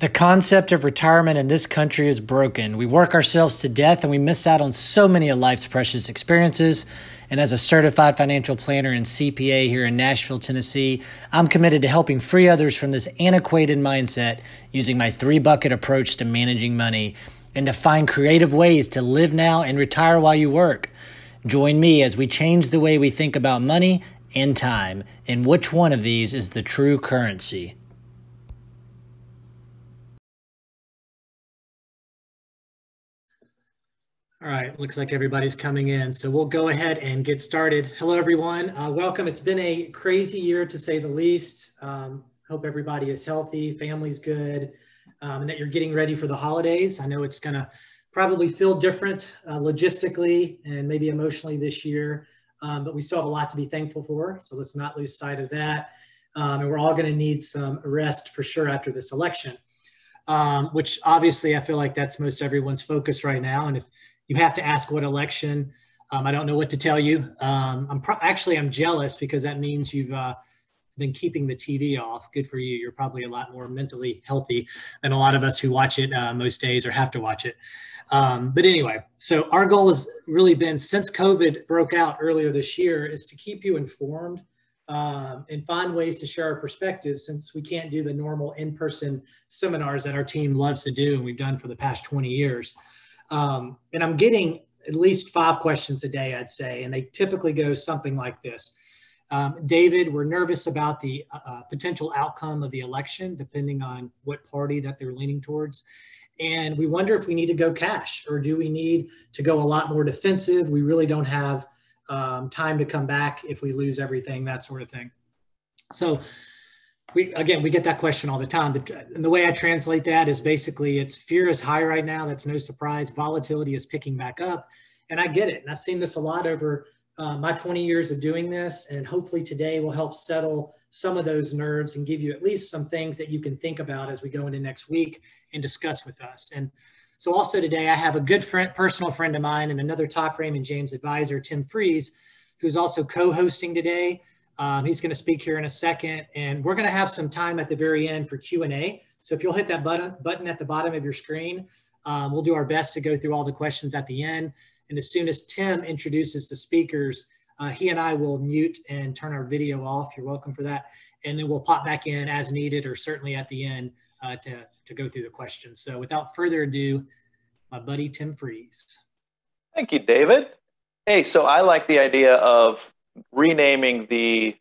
The concept of retirement in this country is broken. We work ourselves to death and we miss out on so many of life's precious experiences. And as a certified financial planner and CPA here in Nashville, Tennessee, I'm committed to helping free others from this antiquated mindset using my three-bucket approach to managing money and to find creative ways to live now and retire while you work. Join me as we change the way we think about money and time and which one of these is the true currency. All right, looks like everybody's coming in, so we'll go ahead and get started. Hello, everyone. Welcome. It's been a crazy year, to say the least. Hope everybody is healthy, family's good, and that you're getting ready for the holidays. I know it's going to probably feel different logistically and maybe emotionally this year, but we still have a lot to be thankful for, so let's not lose sight of that. And we're all going to need some rest for sure after this election, which obviously I feel like that's most everyone's focus right now. And if you have to ask what election, I don't know what to tell you. I'm jealous because that means you've been keeping the TV off. Good for you. You're probably a lot more mentally healthy than a lot of us who watch it most days or have to watch it. But anyway, so our goal has really been, since COVID broke out earlier this year, is to keep you informed and find ways to share our perspectives, since we can't do the normal in-person seminars that our team loves to do and we've done for the past 20 years. And I'm getting at least 5 questions a day, I'd say, and they typically go something like this. David, we're nervous about the potential outcome of the election, depending on what party that they're leaning towards. And we wonder if we need to go cash, or do we need to go a lot more defensive? We really don't have time to come back if we lose everything, that sort of thing. So we get that question all the time. And the way I translate that is basically, it's fear is high right now. That's no surprise. Volatility is picking back up. And I get it. And I've seen this a lot over my 20 years of doing this. And hopefully today will help settle some of those nerves and give you at least some things that you can think about as we go into next week and discuss with us. And so also today, I have a good friend, personal friend of mine, and another top Raymond James advisor, Tim Fries, who's also co-hosting today. He's going to speak here in a second, and we're going to have some time at the very end for Q&A. So if you'll hit that button at the bottom of your screen, we'll do our best to go through all the questions at the end. And as soon as Tim introduces the speakers, he and I will mute and turn our video off. You're welcome for that. And then we'll pop back in as needed, or certainly at the end to go through the questions. So without further ado, my buddy Tim Fries. Thank you, David. Hey, so I like the idea of renaming the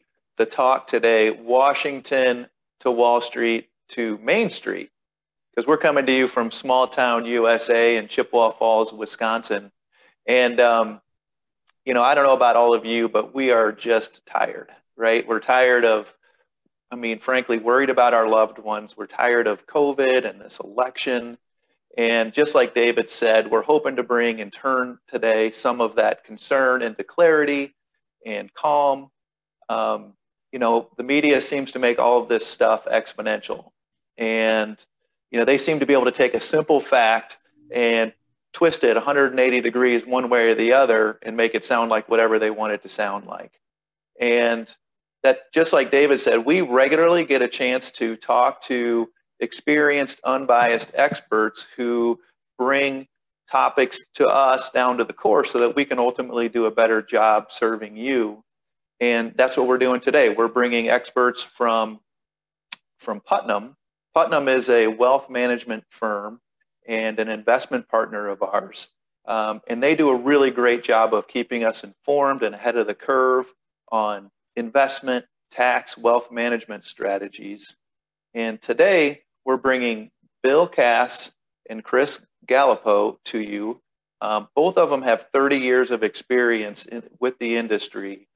talk today, Washington to Wall Street to Main Street, because we're coming to you from small town USA in Chippewa Falls, Wisconsin. And, you know, I don't know about all of you, but we are just tired, right? We're tired of, I mean, frankly, worried about our loved ones. We're tired of COVID and this election. And just like David said, we're hoping to bring in turn today some of that concern into clarity and calm. You know, the media seems to make all of this stuff exponential. And, you know, they seem to be able to take a simple fact and twist it 180 degrees one way or the other and make it sound like whatever they want it to sound like. And that, just like David said, we regularly get a chance to talk to experienced, unbiased experts who bring topics to us down to the core so that we can ultimately do a better job serving you. And that's what we're doing today. We're bringing experts from Putnam. Putnam is a wealth management firm and an investment partner of ours. And they do a really great job of keeping us informed and ahead of the curve on investment, tax, wealth management strategies. And today we're bringing Bill Kasim and Chris Galluppo to you. Both of them have 30 years of experience with the industry.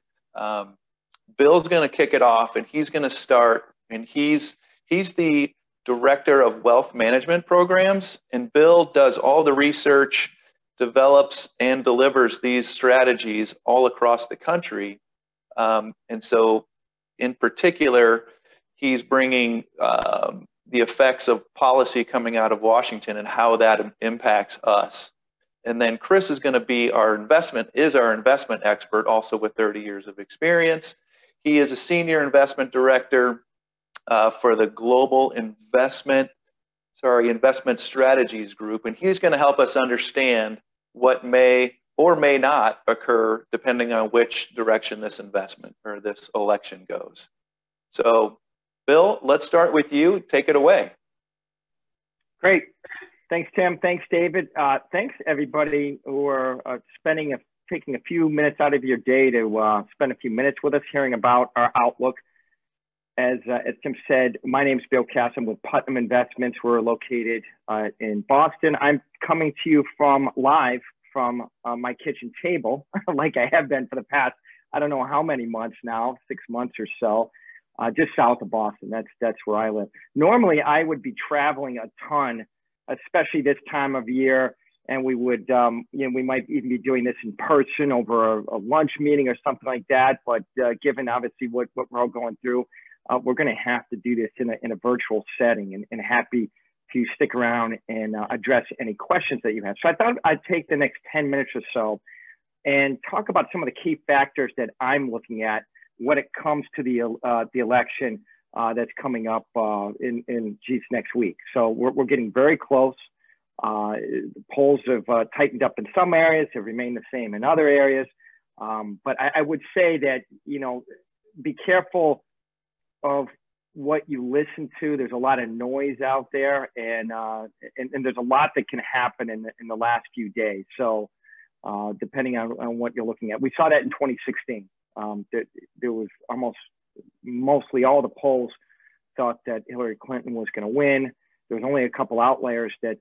Bill's going to kick it off, and he's going to start, and he's the director of wealth management programs, and Bill does all the research, develops and delivers these strategies all across the country. And so in particular, he's bringing the effects of policy coming out of Washington and how that impacts us. And then Chris is going to be our investment expert, also with 30 years of experience. He is a senior investment director for the global investment sorry, investment strategies group, and he's going to help us understand what may or may not occur depending on which direction this investment or this election goes. So, Bill, let's start with you. Take it away. Great. Thanks, Tim. Thanks, David. Thanks, everybody, who are taking a few minutes out of your day to spend a few minutes with us hearing about our outlook. As Tim said, my name is Bill Kasim with Putnam Investments. We're located in Boston. I'm coming to you live from my kitchen table, like I have been for the past, I don't know how many months now, 6 months or so, just south of Boston. That's where I live. Normally, I would be traveling a ton, especially this time of year, and we would, we might even be doing this in person over a lunch meeting or something like that. But given obviously what we're all going through, we're going to have to do this in a virtual setting. And happy to stick around and address any questions that you have. So I thought I'd take the next 10 minutes or so and talk about some of the key factors that I'm looking at when it comes to the election that's coming up in next week. So we're getting very close. The polls have tightened up in some areas, have remained the same in other areas. But I would say that, be careful of what you listen to. There's a lot of noise out there, and there's a lot that can happen in the last few days. So depending on what you're looking at, we saw that in 2016. There was mostly all the polls thought that Hillary Clinton was going to win. There was only a couple outliers that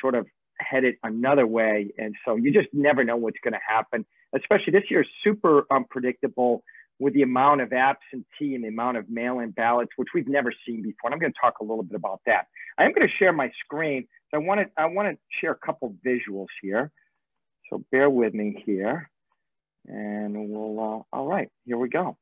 sort of headed another way. And so you just never know what's going to happen, especially this year is super unpredictable with the amount of absentee and the amount of mail-in ballots, which we've never seen before. And I'm going to talk a little bit about that. I am going to share my screen. So I want to share a couple visuals here. So bear with me here. And we'll, all right, here we go.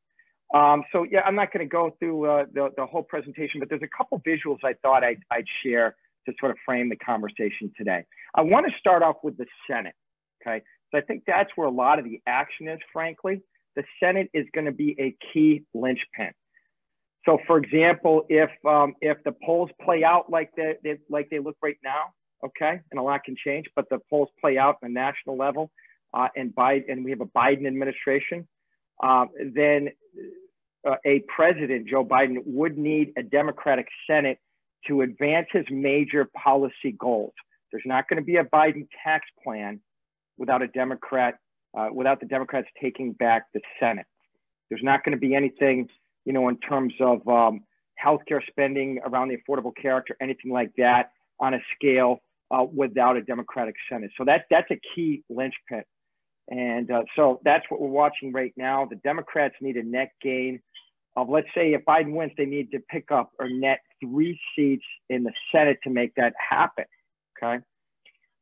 So yeah, I'm not going to go through the whole presentation, but there's a couple visuals I thought I'd share to sort of frame the conversation today. I want to start off with the Senate, okay? So I think that's where a lot of the action is, frankly. The Senate is going to be a key linchpin. So for example, if the polls play out like they look right now, okay, and a lot can change, but the polls play out on a national level, and we have a Biden administration, then a president, Joe Biden, would need a Democratic Senate to advance his major policy goals. There's not going to be a Biden tax plan without the Democrats taking back the Senate. There's not going to be anything, in terms of healthcare spending around the Affordable Care Act or anything like that on a scale without a Democratic Senate. So that's a key linchpin. And so that's what we're watching right now. The Democrats need a net gain of, let's say if Biden wins, they need to pick up or net 3 seats in the Senate to make that happen, okay?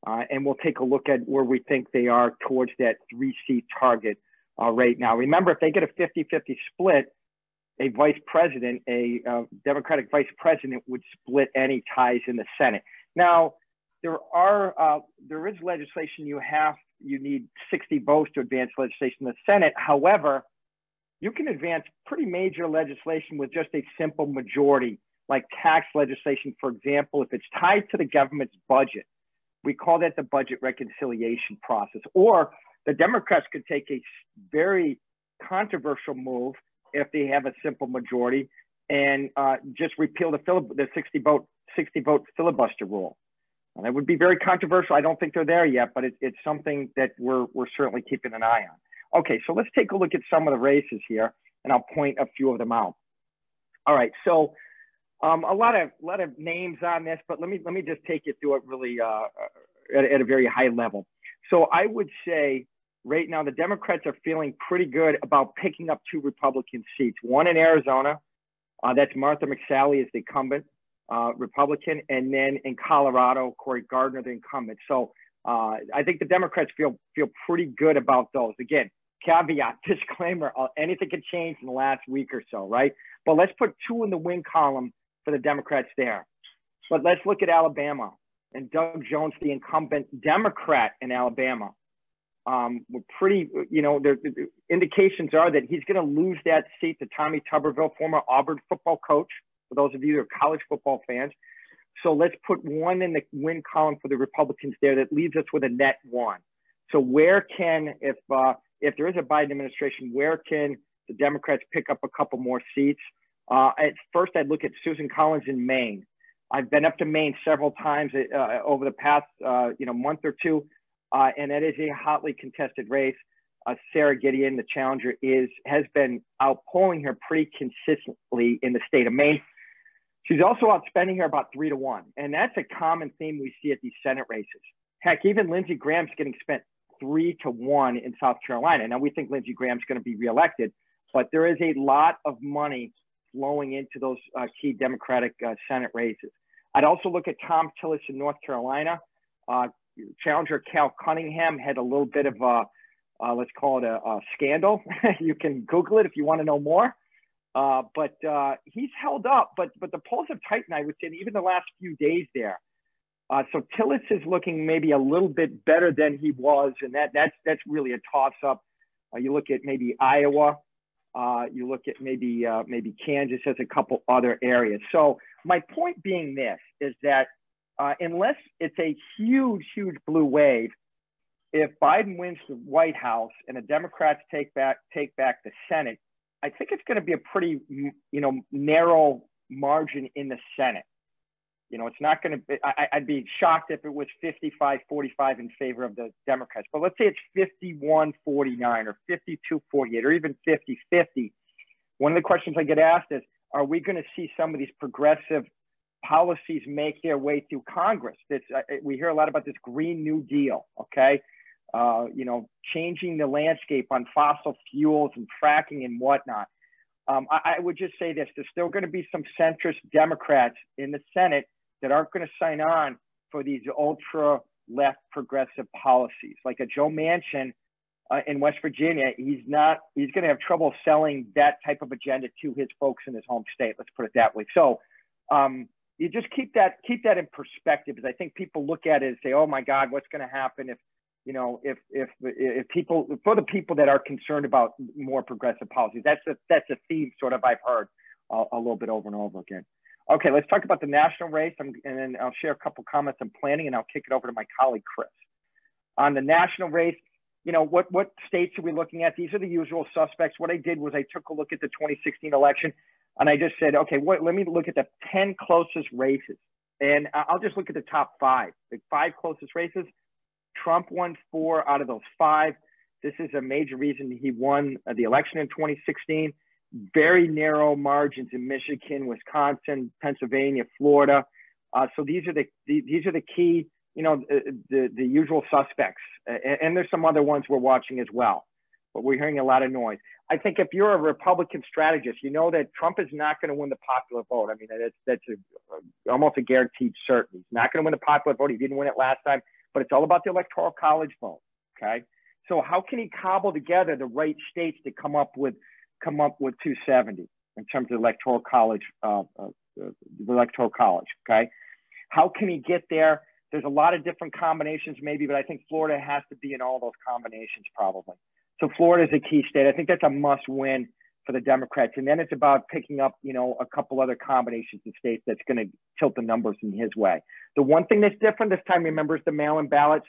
And we'll take a look at where we think they are towards that 3-seat target right now. Remember, if they get a 50-50 split, a vice president, a Democratic vice president would split any ties in the Senate. Now, there is legislation you need 60 votes to advance legislation in the Senate. However, you can advance pretty major legislation with just a simple majority, like tax legislation, for example, if it's tied to the government's budget. We call that the budget reconciliation process. Or the Democrats could take a very controversial move if they have a simple majority and just repeal the 60-vote filibuster rule. And that would be very controversial. I don't think they're there yet, but it's something that we're certainly keeping an eye on. Okay, so let's take a look at some of the races here, and I'll point a few of them out. All right, so a lot of names on this, but let me just take you through it really at a very high level. So I would say right now the Democrats are feeling pretty good about picking up 2 Republican seats, one in Arizona, that's Martha McSally is the incumbent Republican, and then in Colorado, Cory Gardner, the incumbent. So I think the Democrats feel pretty good about those. Again, caveat, disclaimer, anything could change in the last week or so, right? But let's put 2 in the win column for the Democrats there. But let's look at Alabama and Doug Jones, the incumbent Democrat in Alabama. We're pretty, the indications are that he's going to lose that seat to Tommy Tuberville, former Auburn football coach, for those of you who are college football fans. So let's put one in the win column for the Republicans there. That leaves us with a net one. So where can, if there is a Biden administration, where can the Democrats pick up a couple more seats? At first, I'd look at Susan Collins in Maine. I've been up to Maine several times over the past month or two, and that is a hotly contested race. Sarah Gideon, the challenger, has been outpolling her pretty consistently in the state of Maine. She's also outspending her about 3-to-1, and that's a common theme we see at these Senate races. Heck, even Lindsey Graham's getting spent 3-to-1 in South Carolina. Now, we think Lindsey Graham's going to be reelected, but there is a lot of money flowing into those key Democratic Senate races. I'd also look at Tom Tillis in North Carolina. Challenger Cal Cunningham had a little bit of let's call it a scandal. You can Google it if you want to know more. But he's held up, but the polls have tightened, I would say, even the last few days there. So Tillis is looking maybe a little bit better than he was, and that's really a toss-up. You look at maybe Iowa. You look at maybe Kansas, as a couple other areas. So my point being this is that unless it's a huge, huge blue wave, if Biden wins the White House and the Democrats take back the Senate, I think it's going to be a pretty, narrow margin in the Senate. It's not going to be, I'd be shocked if it was 55-45 in favor of the Democrats. But let's say it's 51-49 or 52-48 or even 50-50. One of the questions I get asked is, are we going to see some of these progressive policies make their way through Congress? We hear a lot about this Green New Deal, okay? Changing the landscape on fossil fuels and fracking and whatnot. I would just say this, there's still going to be some centrist Democrats in the Senate that aren't going to sign on for these ultra left progressive policies. Like a Joe Manchin in West Virginia, he's going to have trouble selling that type of agenda to his folks in his home state. Let's put it that way. So you just keep that in perspective, because I think people look at it and say, oh my God, what's going to happen if people, for the people that are concerned about more progressive policies, that's a theme sort of I've heard a little bit over and over again. Okay, let's talk about the national race, and then I'll share a couple comments on planning, and I'll kick it over to my colleague Chris. On the national race, what states are we looking at? These are the usual suspects. What I did was I took a look at the 2016 election, and I just said, okay, let me look at the 10 closest races, and I'll just look at the top five, the five closest races. Trump won 4 out of those 5. This is a major reason he won the election in 2016. Very narrow margins in Michigan, Wisconsin, Pennsylvania, Florida. So these are the key, the usual suspects. And there's some other ones we're watching as well. But we're hearing a lot of noise. I think if you're a Republican strategist, you know that Trump is not going to win the popular vote. I mean, that's almost a guaranteed certainty. He's not going to win the popular vote. He didn't win it last time. But it's all about the electoral college vote, okay? So how can he cobble together the right states to come up with 270 in terms of the electoral college, okay? How can he get there? There's a lot of different combinations maybe, but I think Florida has to be in all those combinations probably. So Florida is a key state. I think that's a must-win for the Democrats. And then it's about picking up, a couple other combinations in states that's going to tilt the numbers in his way. The one thing that's different this time, remember, is the mail-in ballots.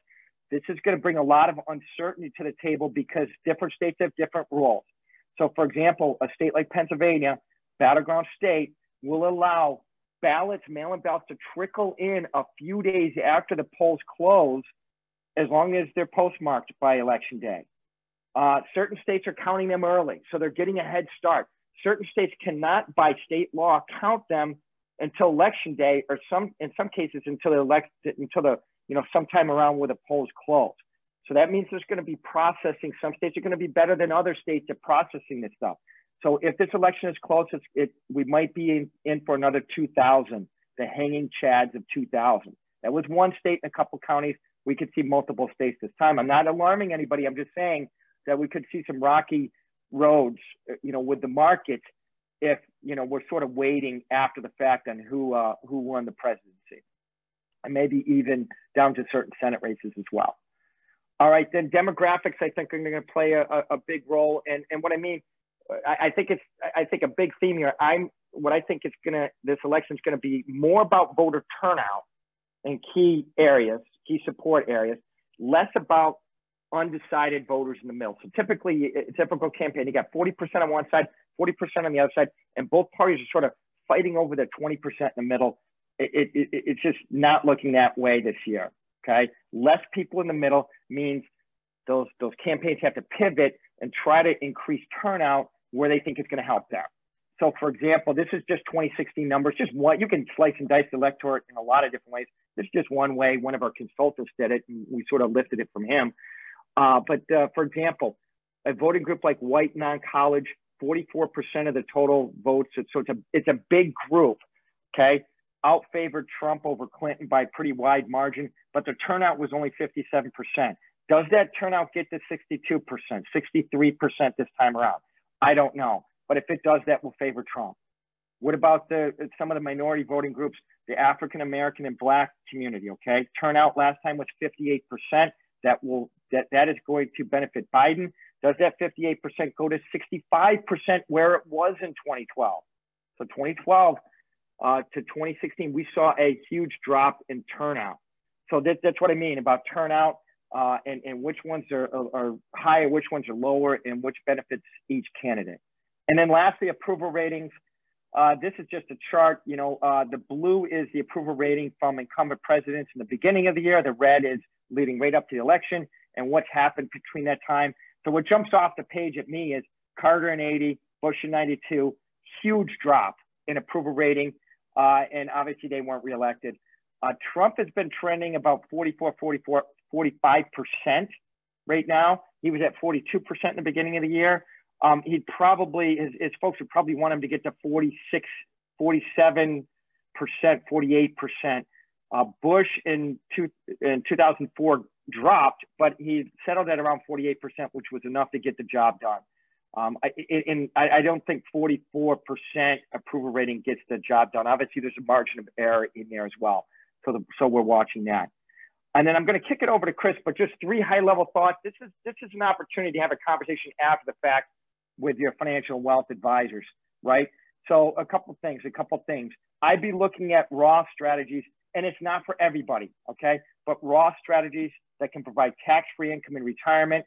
This is going to bring a lot of uncertainty to the table because different states have different rules. So, for example, a state like Pennsylvania, battleground state, will allow ballots, mail-in ballots, to trickle in a few days after the polls close, as long as they're postmarked by Election Day. Certain states are counting them early, so they're getting a head start. Certain states cannot, by state law, count them until Election Day, or in some cases sometime around where the polls close. So that means there's going to be processing. Some states are going to be better than other states at processing this stuff. So if this election is close, we might be in for another 2,000, the hanging chads of 2,000. That was one state and a couple counties. We could see multiple states this time. I'm not alarming anybody. I'm just saying that we could see some rocky roads, with the market, if, we're sort of waiting after the fact on who won the presidency, and maybe even down to certain Senate races as well. All right, then demographics, I think, are going to play a big role. And what I mean, I think a big theme here. I'm what I think is this election is going to be more about voter turnout in key areas, key support areas, less about undecided voters in the middle. So typically, a typical campaign, you got 40% on one side, 40% on the other side, and both parties are sort of fighting over the 20% in the middle. It's just not looking that way this year, okay? Less people in the middle means those campaigns have to pivot and try to increase turnout where they think it's going to help them. So, for example, this is just 2016 numbers. Just one, you can slice and dice the electorate in a lot of different ways. This is just one way. One of our consultants did it, and we sort of lifted it from him. But for example, a voting group like white non-college, 44% of the total votes. So it's a big group, okay? Outfavored Trump over Clinton by a pretty wide margin, but the turnout was only 57%. Does that turnout get to 62%, 63% this time around? I don't know. But if it does, that will favor Trump. What about some of the minority voting groups, the African-American and Black community, okay? Turnout last time was 58%. That is going to benefit Biden. Does that 58% go to 65% where it was in 2012? So 2012 to 2016, we saw a huge drop in turnout. So that's what I mean about turnout and which ones are higher, which ones are lower, and which benefits each candidate. And then lastly, approval ratings. This is just a chart. You know, the blue is the approval rating from incumbent presidents in the beginning of the year. The red is leading right up to the election and what's happened between that time. So what jumps off the page at me is Carter in 80, Bush in 92, huge drop in approval rating. And obviously they weren't reelected. Trump has been trending about 45% right now. He was at 42% in the beginning of the year. He'd probably, his folks would probably want him to get to 46, 47%, 48%. Bush in 2004 dropped, but he settled at around 48%, which was enough to get the job done. I don't think 44% approval rating gets the job done. Obviously, there's a margin of error in there as well. So we're watching that. And then I'm going to kick it over to Chris, but just three high-level thoughts. This is an opportunity to have a conversation after the fact with your financial wealth advisors, right? So a couple of things. I'd be looking at raw strategies, and it's not for everybody, okay? But raw strategies that can provide tax-free income in retirement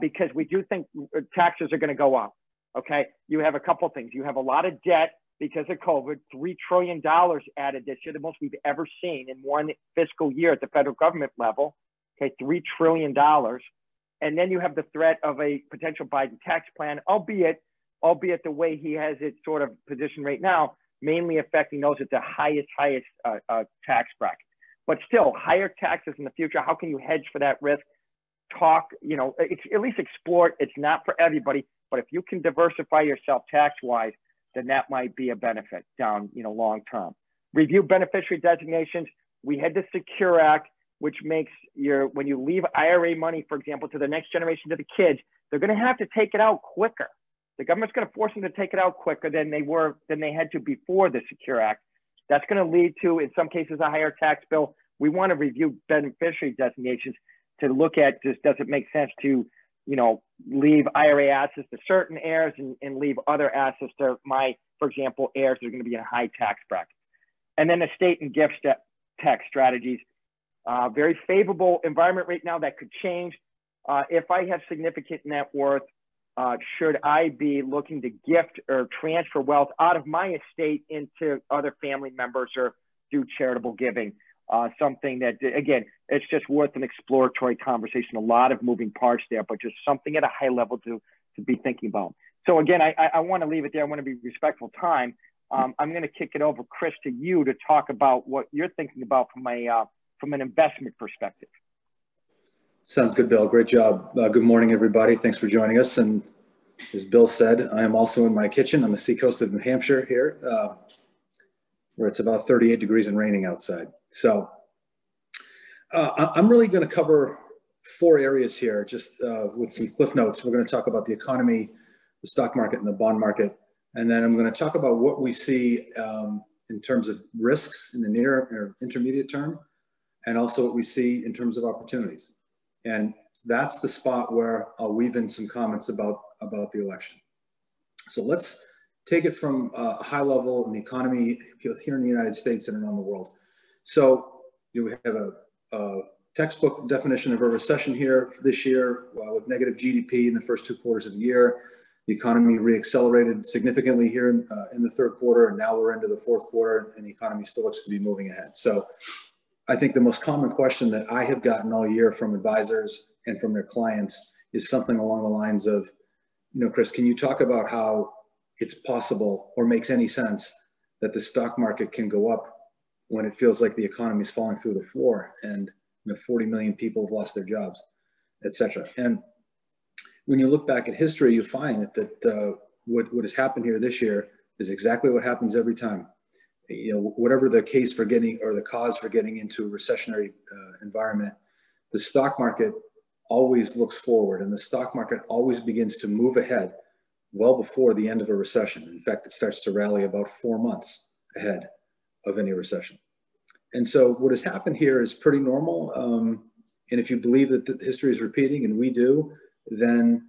because we do think taxes are going to go up, okay? You have a couple of things. You have a lot of debt because of COVID, $3 trillion added this year, the most we've ever seen in one fiscal year at the federal government level, okay, $3 trillion. And then you have the threat of a potential Biden tax plan, albeit the way he has it sort of positioned right now, mainly affecting those at the highest tax bracket. But still, higher taxes in the future, how can you hedge for that risk? At least explore it. It's not for everybody, but if you can diversify yourself tax-wise, then that might be a benefit down, long term. Review beneficiary designations. We had the SECURE Act, which makes when you leave IRA money, for example, to the next generation, to the kids, they're going to have to take it out quicker. The government's going to force them to take it out quicker than they had to before the SECURE Act. That's going to lead to, in some cases, a higher tax bill. We want to review beneficiary designations to look at just does it make sense to leave IRA assets to certain heirs and leave other assets to for example, heirs that are going to be in a high tax bracket. And then estate and gift tax strategies. Very favorable environment right now that could change. If I have significant net worth, should I be looking to gift or transfer wealth out of my estate into other family members or do charitable giving? Something that, again, it's just worth an exploratory conversation. A lot of moving parts there, but just something at a high level to be thinking about. So again, I want to leave it there. I want to be respectful of time. I'm going to kick it over, Chris, to you to talk about what you're thinking about from an investment perspective. Sounds good, Bill. Great job. Good morning, everybody. Thanks for joining us. And as Bill said, I am also in my kitchen on the seacoast of New Hampshire here, where it's about 38 degrees and raining outside. So I'm really going to cover four areas here, just with some cliff notes. We're going to talk about the economy, the stock market, and the bond market. And then I'm going to talk about what we see in terms of risks in the near or intermediate term, and also what we see in terms of opportunities. And that's the spot where I'll weave in some comments about the election. So let's take it from a high level in the economy here in the United States and around the world. So we have a textbook definition of a recession here for this year, with negative GDP in the first two quarters of the year. The economy reaccelerated significantly here in the third quarter, and now we're into the fourth quarter, and the economy still looks to be moving ahead. So I think the most common question that I have gotten all year from advisors and from their clients is something along the lines of, Chris, can you talk about how it's possible or makes any sense that the stock market can go up when it feels like the economy is falling through the floor and 40 million people have lost their jobs, et cetera. And when you look back at history, you find that what has happened here this year is exactly what happens every time. Whatever the case for getting, or the cause for getting into a recessionary environment, the stock market always looks forward, and the stock market always begins to move ahead well before the end of a recession. In fact, it starts to rally about 4 months ahead of any recession. And so what has happened here is pretty normal. And if you believe that the history is repeating, and we do, then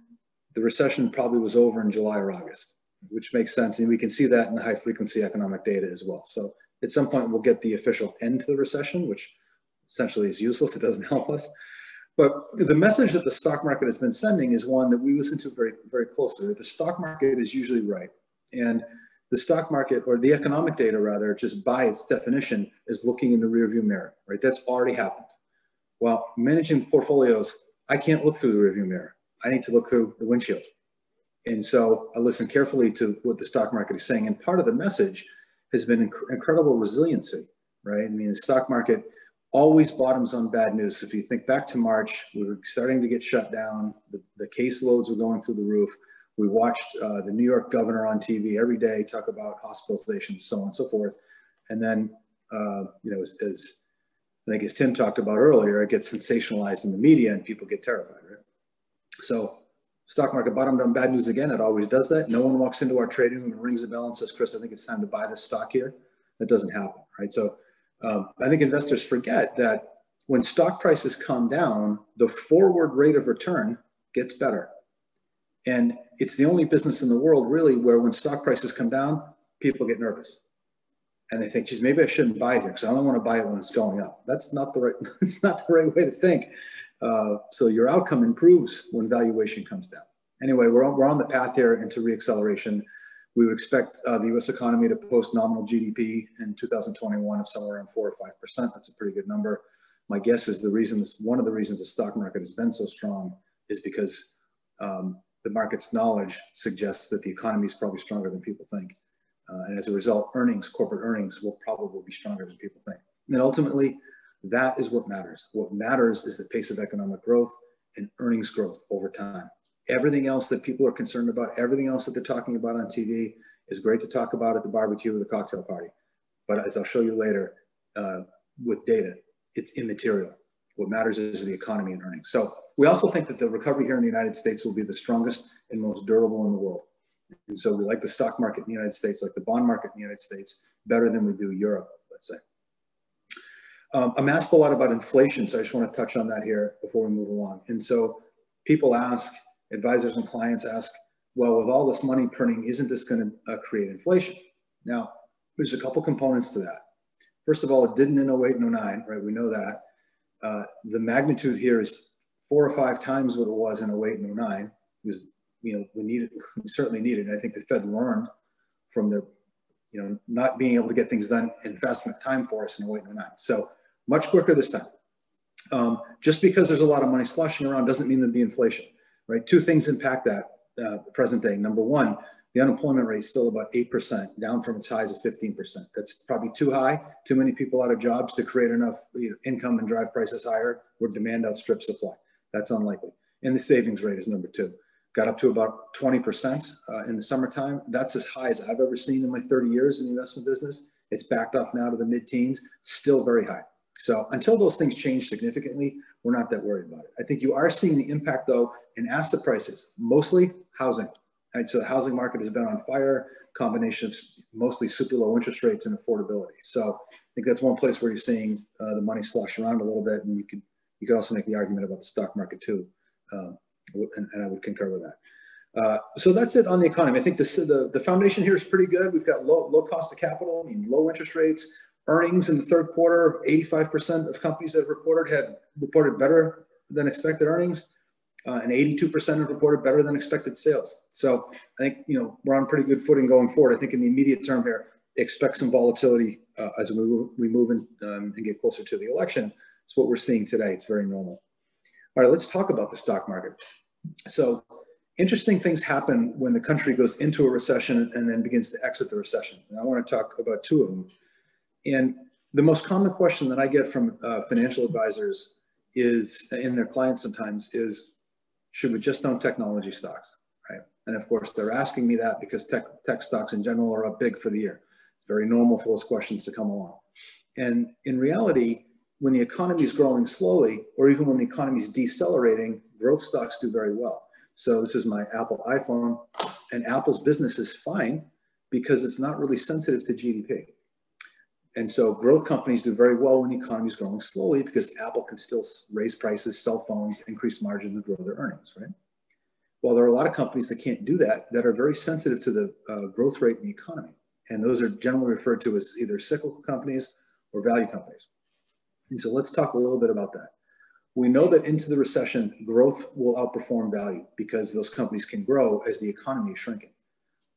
the recession probably was over in July or August, which makes sense. And we can see that in the high frequency economic data as well. So at some point we'll get the official end to the recession, which essentially is useless. It doesn't help us. But the message that the stock market has been sending is one that we listen to very, very closely. That the stock market is usually right. And the stock market, or the economic data rather, just by its definition, is looking in the rearview mirror, right? That's already happened. While managing portfolios, I can't look through the rearview mirror. I need to look through the windshield. And so I listen carefully to what the stock market is saying. And part of the message has been incredible resiliency, right? I mean, the stock market always bottoms on bad news. If you think back to March, we were starting to get shut down. The caseloads were going through the roof. We watched the New York governor on TV every day talk about hospitalizations, so on and so forth. And then, as I think as Tim talked about earlier, it gets sensationalized in the media and people get terrified, right? So stock market bottomed on bad news again. It always does that. No one walks into our trading room and rings the bell and says, Chris, I think it's time to buy this stock here. That doesn't happen, right? So I think investors forget that when stock prices come down, the forward rate of return gets better. And it's the only business in the world really where when stock prices come down, people get nervous. And they think, geez, maybe I shouldn't buy it here because I only want to buy it when it's going up. That's not the right, it's not the right way to think. So your outcome improves when valuation comes down. Anyway, we're on the path here into reacceleration. We would expect the U.S. economy to post nominal GDP in 2021 of somewhere around 4 or 5%. That's a pretty good number. My guess is one of the reasons the stock market has been so strong is because the market's knowledge suggests that the economy is probably stronger than people think. And as a result, earnings, corporate earnings, will probably be stronger than people think. And ultimately, that is what matters. What matters is the pace of economic growth and earnings growth over time. Everything else that people are concerned about, everything else that they're talking about on TV is great to talk about at the barbecue or the cocktail party. But as I'll show you later with data, it's immaterial. What matters is the economy and earnings. So we also think that the recovery here in the United States will be the strongest and most durable in the world. And so we like the stock market in the United States, like the bond market in the United States, better than we do Europe, let's say. I'm asked a lot about inflation, so I just want to touch on that here before we move along. And so people ask, advisors and clients ask, well, with all this money printing, isn't this going to create inflation? Now, there's a couple components to that. First of all, it didn't in 08 and 09, right? We know that. The magnitude here is 4 or 5 times what it was in 08 and 09, because we certainly needed, and I think the Fed learned from their not being able to get things done and fast enough time for us in 08 and 09. So much quicker this time. Just because there's a lot of money sloshing around doesn't mean there'd be inflation, right? 2 things impact that present day. Number one, the unemployment rate is still about 8%, down from its highs of 15%. That's probably too high, too many people out of jobs to create enough income and drive prices higher where demand outstrips supply. That's unlikely. And the savings rate is number 2. Got up to about 20% in the summertime. That's as high as I've ever seen in my 30 years in the investment business. It's backed off now to the mid-teens, still very high. So until those things change significantly, we're not that worried about it. I think you are seeing the impact though in asset prices, mostly housing. Right? So the housing market has been on fire, combination of mostly super low interest rates and affordability. So I think that's one place where you're seeing the money slosh around a little bit, and you could also make the argument about the stock market too. And I would concur with that. So that's it on the economy. I think the foundation here is pretty good. We've got low cost of capital, I mean, low interest rates. Earnings in the third quarter, 85% of companies that have reported had reported better than expected earnings, and 82% have reported better than expected sales. So I think, you know, we're on pretty good footing going forward. I think in the immediate term here, expect some volatility as we move in, and get closer to the election. It's what we're seeing today. It's very normal. All right, let's talk about the stock market. So interesting things happen when the country goes into a recession and then begins to exit the recession. And I want to talk about two of them. And the most common question that I get from financial advisors is, and their clients sometimes, is, should we just own technology stocks, right? And of course, they're asking me that because tech stocks in general are up big for the year. It's very normal for those questions to come along. And in reality, when the economy is growing slowly, or even when the economy is decelerating, growth stocks do very well. So this is my Apple iPhone, and Apple's business is fine because it's not really sensitive to GDP. And so growth companies do very well when the economy is growing slowly because Apple can still raise prices, sell phones, increase margins, and grow their earnings, right? Well, there are a lot of companies that can't do that, that are very sensitive to the growth rate in the economy. And those are generally referred to as either cyclical companies or value companies. And so let's talk a little bit about that. We know that into the recession, growth will outperform value because those companies can grow as the economy is shrinking.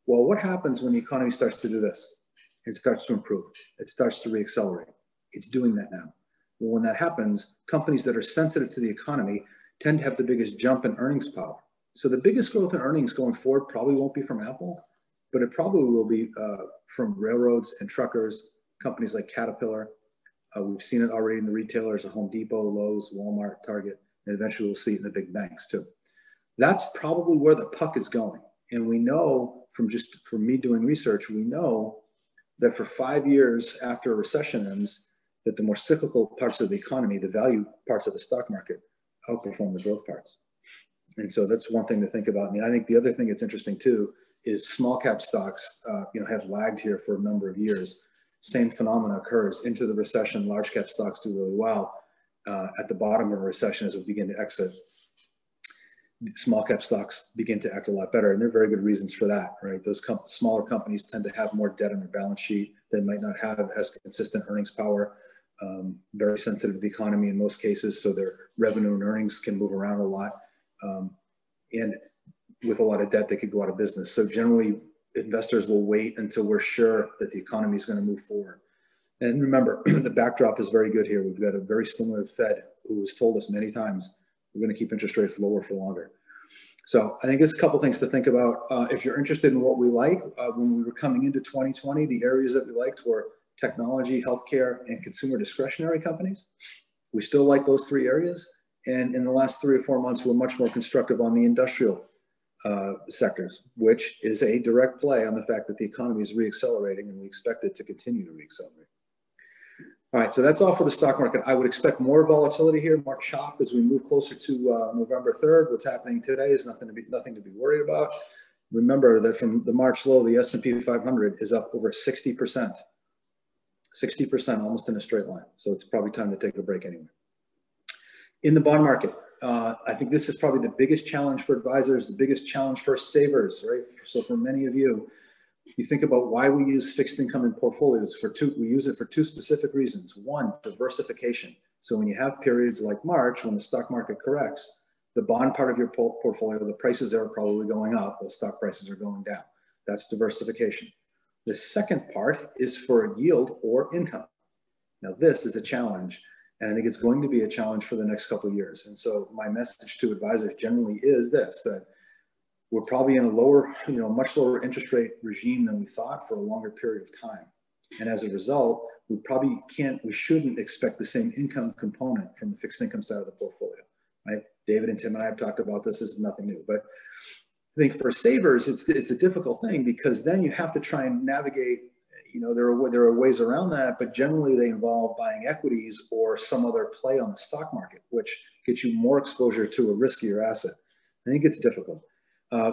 Well, what happens when the economy starts to do this? It starts to improve. It starts to reaccelerate. It's doing that now. Well, when that happens, companies that are sensitive to the economy tend to have the biggest jump in earnings power. So the biggest growth in earnings going forward probably won't be from Apple, but it probably will be from railroads and truckers, companies like Caterpillar. We've seen it already in the retailers, at Home Depot, Lowe's, Walmart, Target, and eventually we'll see it in the big banks too. That's probably where the puck is going. And we know from me doing research, we know that for 5 years after a recession ends, that the more cyclical parts of the economy, the value parts of the stock market, outperform the growth parts. And so that's one thing to think about. And I think the other thing that's interesting too is small cap stocks have lagged here for a number of years. Same phenomena occurs into the recession. Large cap stocks do really well at the bottom of a recession. As we begin to exit, small cap stocks begin to act a lot better. And there are very good reasons for that, right? Those smaller companies tend to have more debt on their balance sheet. They might not have as consistent earnings power, very sensitive to the economy in most cases. So their revenue and earnings can move around a lot. And with a lot of debt, they could go out of business. So generally, investors will wait until we're sure that the economy is going to move forward. And remember, the backdrop is very good here. We've got a very stimulative Fed who has told us many times, we're going to keep interest rates lower for longer. So I think there's a couple things to think about. If you're interested in what we like, when we were coming into 2020, the areas that we liked were technology, healthcare, and consumer discretionary companies. We still like those three areas. And in the last 3 or 4 months, we're much more constructive on the industrial sectors, which is a direct play on the fact that the economy is reaccelerating, and we expect it to continue to reaccelerate. All right, so that's all for the stock market. I would expect more volatility here, more chop as we move closer to November 3rd. What's happening today is nothing to be worried about. Remember that from the March low, the S&P 500 is up over 60%. 60% almost in a straight line. So it's probably time to take a break anyway. In the bond market, I think this is probably the biggest challenge for advisors, the biggest challenge for savers, right? So for many of you, you think about why we use fixed income in portfolios. We use it for two specific reasons. One, diversification. So when you have periods like March, when the stock market corrects, the bond part of your portfolio, the prices there are probably going up while stock prices are going down. That's diversification. The second part is for yield or income. Now this is a challenge, and I think it's going to be a challenge for the next couple of years. And so my message to advisors generally is this, that we're probably in a lower, much lower interest rate regime than we thought for a longer period of time. And as a result, we shouldn't expect the same income component from the fixed income side of the portfolio, right? David and Tim and I have talked about this. This is nothing new, but I think for savers, it's a difficult thing because then you have to try and navigate, there are ways around that, but generally they involve buying equities or some other play on the stock market, which gets you more exposure to a riskier asset. I think it's difficult.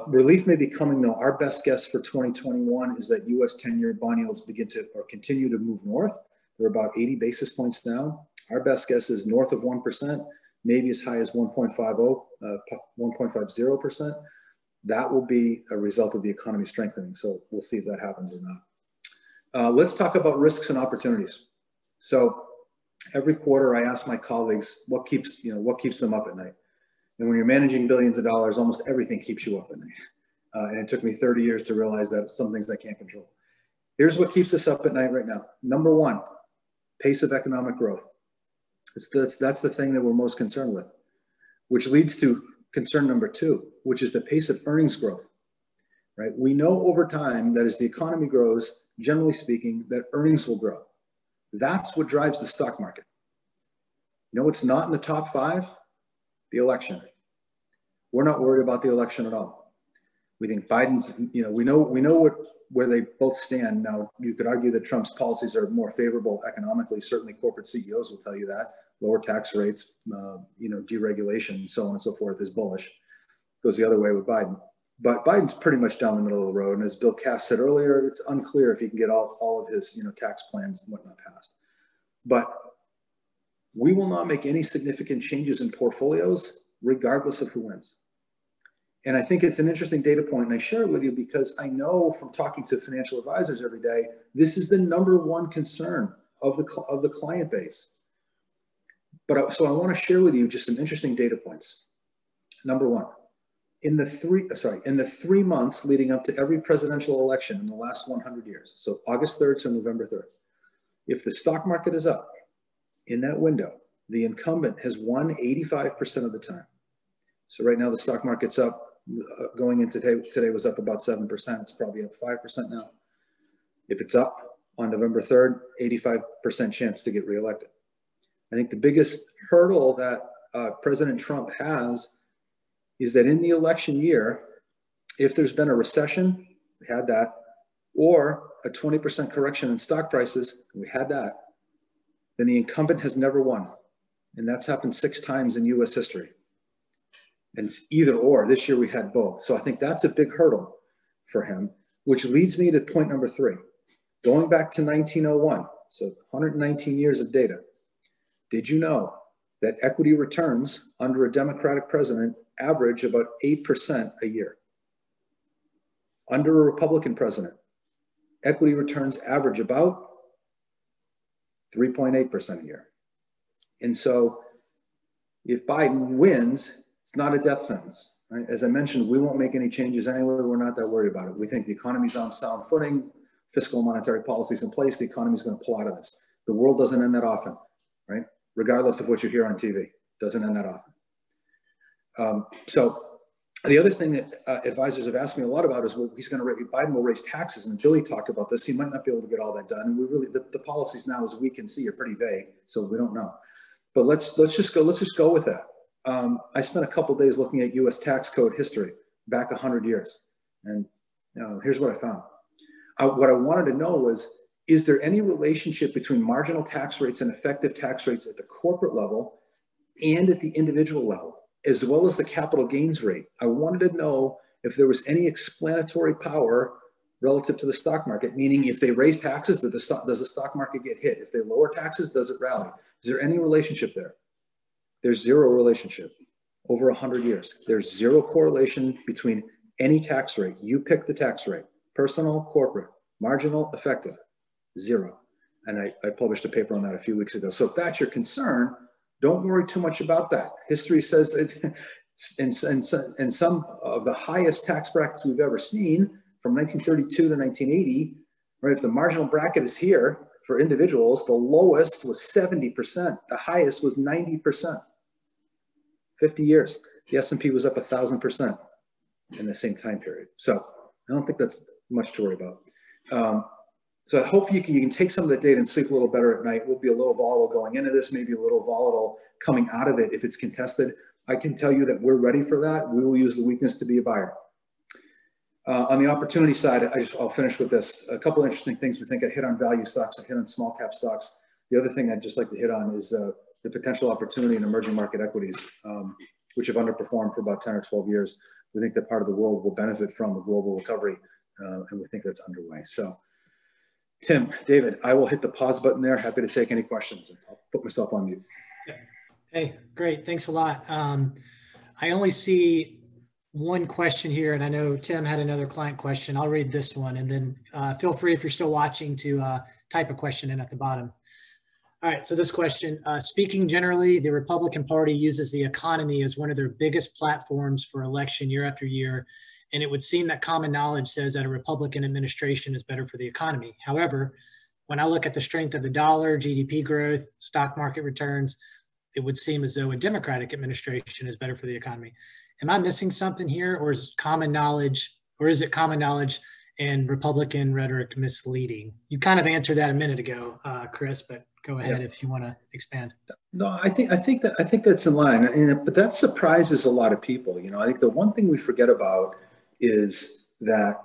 Relief may be coming though. Our best guess for 2021 is that U.S. 10-year bond yields begin to or continue to move north. They're about 80 basis points down. Our best guess is north of 1%, maybe as high as 1.50%. that will be a result of the economy strengthening. So we'll see if that happens or not. Let's talk about risks and opportunities. So every quarter I ask my colleagues, what keeps them up at night? And when you're managing billions of dollars, almost everything keeps you up at night. And it took me 30 years to realize that some things I can't control. Here's what keeps us up at night right now. Number one, pace of economic growth. That's the thing that we're most concerned with, which leads to concern number two, which is the pace of earnings growth, right? We know over time that as the economy grows, generally speaking, that earnings will grow. That's what drives the stock market. You know, it's not in the top five, the election. We're not worried about the election at all. We think Biden's, you know, we know where they both stand. Now, you could argue that Trump's policies are more favorable economically. Certainly corporate CEOs will tell you that. Lower tax rates, you know, deregulation, so on and so forth is bullish. Goes the other way with Biden. But Biden's pretty much down the middle of the road. And as Bill Kass said earlier, it's unclear if he can get all of his, you know, tax plans and whatnot passed. But we will not make any significant changes in portfolios, regardless of who wins. And I think it's an interesting data point, and I share it with you because I know from talking to financial advisors every day, this is the number one concern of the client base. So I want to share with you just some interesting data points. Number one, in the three months leading up to every presidential election in the last 100 years, so August 3rd to November 3rd, if the stock market is up in that window, the incumbent has won 85% of the time. So right now the stock market's up, going into today was up about 7%. It's probably up 5% now. If it's up on November 3rd, 85% chance to get reelected. I think the biggest hurdle that President Trump has is that in the election year, if there's been a recession, we had that, or a 20% correction in stock prices, we had that, then the incumbent has never won. And that's happened 6 times in US history. And it's either or. This year we had both. So I think that's a big hurdle for him, which leads me to point number 3. Going back to 1901, so 119 years of data. Did you know that equity returns under a Democratic president average about 8% a year? Under a Republican president, equity returns average about 3.8% a year. And so if Biden wins, it's not a death sentence. Right? As I mentioned, we won't make any changes anyway. We're not that worried about it. We think the economy's on sound footing, fiscal and monetary policies in place, the economy's going to pull out of this. The world doesn't end that often, right? Regardless of what you hear on TV, doesn't end that often. So the other thing that advisors have asked me a lot about is, well, Biden will raise taxes, and Billy talked about this. He might not be able to get all that done, and we really, the policies now, as we can see, are pretty vague, so we don't know. But let's just go with that. I spent a couple days looking at U.S. tax code history back 100 years, and here's what I found. What I wanted to know was, is there any relationship between marginal tax rates and effective tax rates at the corporate level and at the individual level, as well as the capital gains rate? I wanted to know if there was any explanatory power relative to the stock market, meaning if they raise taxes, does the stock market get hit? If they lower taxes, does it rally? Is there any relationship there? There's zero relationship over 100 years. There's zero correlation between any tax rate. You pick the tax rate, personal, corporate, marginal, effective, zero. And I published a paper on that a few weeks ago. So if that's your concern, don't worry too much about that. History says that in some of the highest tax brackets we've ever seen, from 1932 to 1980, right, if the marginal bracket is here for individuals, the lowest was 70%. The highest was 90%. 50 years, the S&P was up 1,000% in the same time period. So I don't think that's much to worry about. So hopefully you can take some of that data and sleep a little better at night. We'll be a little volatile going into this, maybe a little volatile coming out of it if it's contested. I can tell you that we're ready for that. We will use the weakness to be a buyer. On the opportunity side, I'll finish with this. A couple of interesting things we think I hit on value stocks, I hit on small cap stocks. The other thing I'd just like to hit on is the potential opportunity in emerging market equities, which have underperformed for about 10 or 12 years. We think that part of the world will benefit from a global recovery, and we think that's underway. So Tim, David, I will hit the pause button there. Happy to take any questions. I'll put myself on mute. Hey, great. Thanks a lot. I only see one question here, and I know Tim had another client question. I'll read this one, and then feel free, if you're still watching, to type a question in at the bottom. All right, so this question, speaking generally, the Republican Party uses the economy as one of their biggest platforms for election year after year, and it would seem that common knowledge says that a Republican administration is better for the economy. However, when I look at the strength of the dollar, GDP growth, stock market returns, it would seem as though a Democratic administration is better for the economy. Am I missing something here, or is common knowledge, or is it common knowledge and Republican rhetoric misleading? You kind of answered that a minute ago, Chris, but go ahead if you want to expand. No, I think that's in line, but that surprises a lot of people. You know, I think the one thing we forget about is that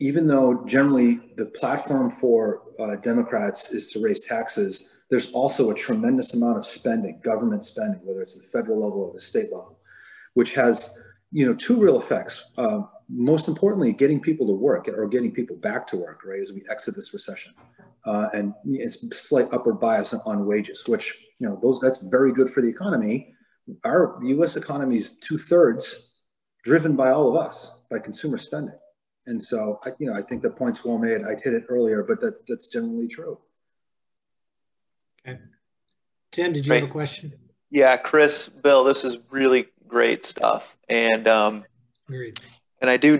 even though generally the platform for Democrats is to raise taxes, there's also a tremendous amount of spending, government spending, whether it's the federal level or the state level, which has, you know, two real effects. Most importantly, getting people to work or getting people back to work, right, as we exit this recession, and it's slight upward bias on wages, which, you know, that's very good for the economy. The U.S. economy is 2/3 driven by all of us, by consumer spending. And so, you know, I think the point's well made. I hit it earlier, but that's generally true. Okay. Tim, did you have a question? Yeah, Chris, Bill, this is really great stuff. And agreed. And I do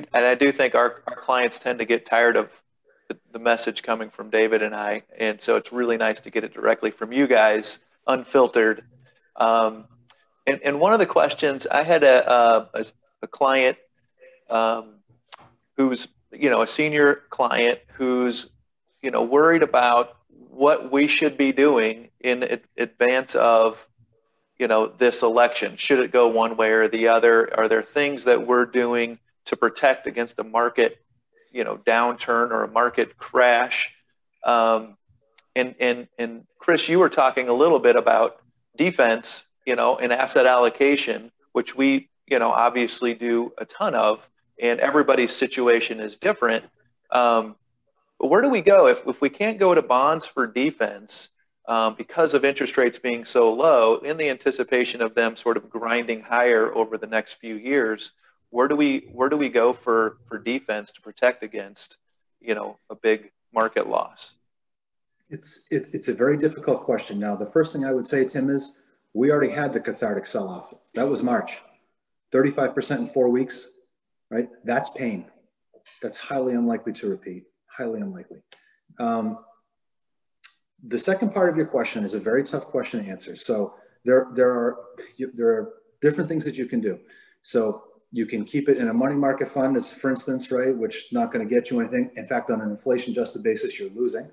think our clients tend to get tired of the message coming from David and I, and so it's really nice to get it directly from you guys, unfiltered. And one of the questions, I had a client who's, you know, a senior client who's, you know, worried about what we should be doing in advance of, you know, this election. Should it go one way or the other? Are there things that we're doing to protect against a market, you know, downturn or a market crash? And Chris, you were talking a little bit about defense, you know, and asset allocation, which we, you know, obviously do a ton of, and everybody's situation is different. But where do we go if we can't go to bonds for defense because of interest rates being so low, in the anticipation of them sort of grinding higher over the next few years? Where do we go for defense to protect against, you know, a big market loss? It's a very difficult question. Now, the first thing I would say, Tim, is we already had the cathartic sell-off. That was March, 35% in 4 weeks, right? That's pain. That's highly unlikely to repeat, highly unlikely. The second part of your question is a very tough question to answer. So there are different things that you can do. So you can keep it in a money market fund, as for instance, right, which not going to get you anything. In fact, on an inflation-adjusted basis, you're losing.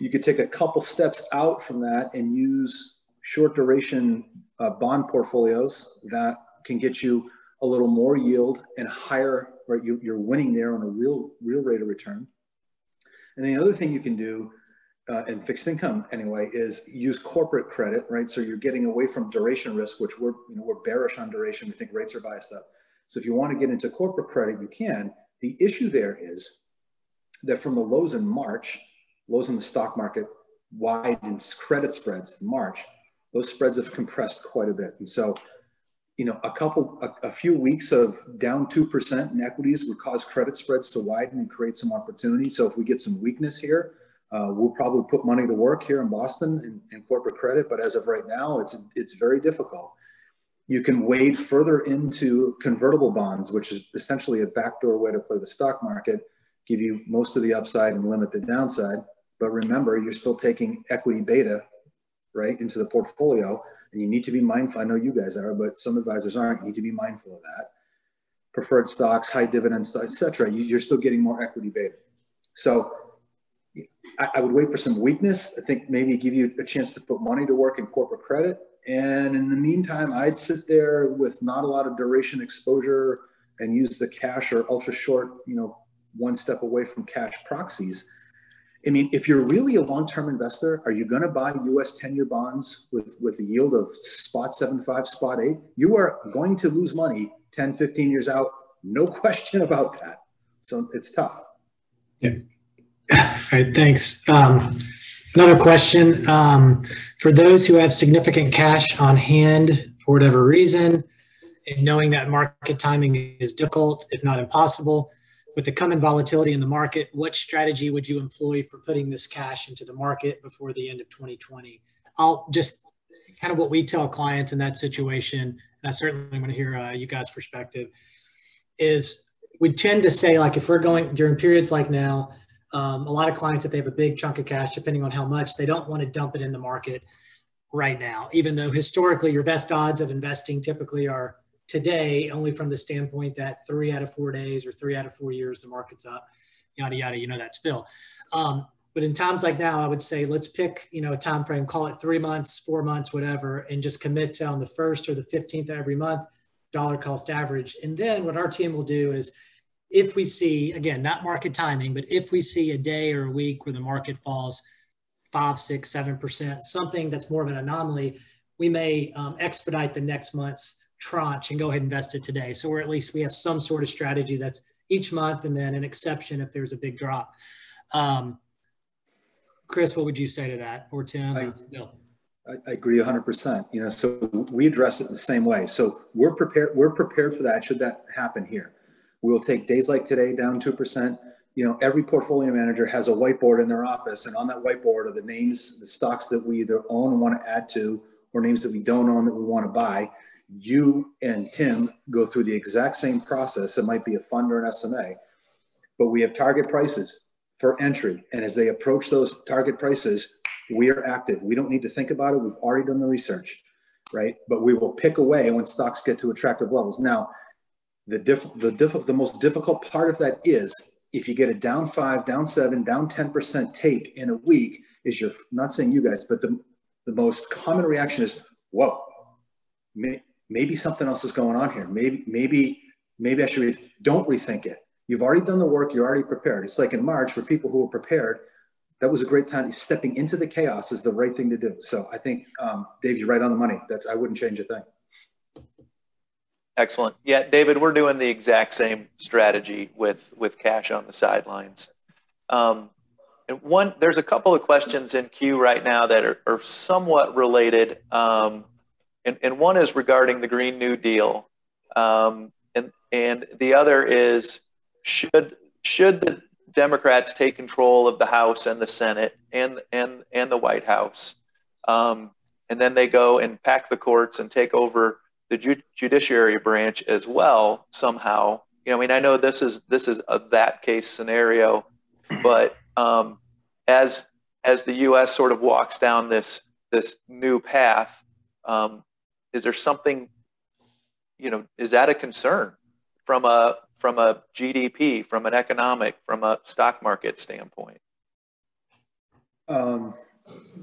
You could take a couple steps out from that and use short-duration bond portfolios that can get you a little more yield and higher, right? You're winning there on a real rate of return. And the other thing you can do in fixed income, anyway, is use corporate credit, right? So you're getting away from duration risk, which we're bearish on duration. We think rates are biased up. So if you want to get into corporate credit, you can. The issue there is that from the lows in March, lows in the stock market widened credit spreads in March. Those spreads have compressed quite a bit, and so, you know, a few weeks of down 2% in equities would cause credit spreads to widen and create some opportunity. So if we get some weakness here, we'll probably put money to work here in Boston in corporate credit, but as of right now, it's very difficult. You can wade further into convertible bonds, which is essentially a backdoor way to play the stock market, give you most of the upside and limit the downside. But remember, you're still taking equity beta, right, into the portfolio, and you need to be mindful. I know you guys are, but some advisors aren't. You need to be mindful of that. Preferred stocks, high dividend stocks, et cetera. You're still getting more equity beta. So I would wait for some weakness. I think maybe give you a chance to put money to work in corporate credit. And in the meantime, I'd sit there with not a lot of duration exposure and use the cash or ultra short, you know, one step away from cash proxies. I mean, if you're really a long-term investor, are you going to buy U.S. 10-year bonds with a yield of spot 7.5, spot 8? You are going to lose money 10, 15 years out. No question about that. So it's tough. Yeah. All right, thanks. Another question. For those who have significant cash on hand for whatever reason, and knowing that market timing is difficult, if not impossible. With the coming volatility in the market, what strategy would you employ for putting this cash into the market before the end of 2020? I'll just kind of what we tell clients in that situation, and I certainly want to hear you guys' perspective, is we tend to say, like, if we're going during periods like now, a lot of clients, if they have a big chunk of cash, depending on how much, they don't want to dump it in the market right now, even though historically your best odds of investing typically are today, only from the standpoint that 3 out of 4 days or 3 out of 4 years, the market's up, yada, yada, you know that spill. But in times like now, I would say, let's pick, you know, a time frame, call it 3 months, 4 months, whatever, and just commit to on the 1st or the 15th of every month, dollar cost average. And then what our team will do is, if we see, again, not market timing, but if we see a day or a week where the market falls 5, 6, 7%, something that's more of an anomaly, we may expedite the next month's tranche and go ahead and invest it today. So or at least we have some sort of strategy that's each month and then an exception if there's a big drop. Chris, what would you say to that? Or Tim? Bill? I agree 100%. You know, so we address it the same way. So we're prepared for that should that happen here. We will take days like today down 2%. You know, every portfolio manager has a whiteboard in their office, and on that whiteboard are the names, the stocks that we either own and want to add to, or names that we don't own that we want to buy. You and Tim go through the exact same process. It might be a fund or an SMA, but we have target prices for entry. And as they approach those target prices, we are active. We don't need to think about it. We've already done the research, right? But we will pick away when stocks get to attractive levels. Now, the most difficult part of that is if you get a down 5, down 7, down 10% take in a week, is you're not saying you guys, but the most common reaction is, whoa, maybe something else is going on here. Maybe I should don't rethink it. You've already done the work. You're already prepared. It's like in March for people who are prepared. That was a great time. Stepping into the chaos is the right thing to do. So I think, Dave, you're right on the money. I wouldn't change a thing. Excellent. Yeah, David, we're doing the exact same strategy with cash on the sidelines. And there's a couple of questions in queue right now that are somewhat related. And one is regarding the Green New Deal. And the other is, should the Democrats take control of the House and the Senate and the White House? And then they go and pack the courts and take over the judiciary branch as well somehow. You know, I mean, I know this is a that case scenario, but as the U.S. sort of walks down this new path, is there something, you know, is that a concern from a GDP, from an economic, from a stock market standpoint?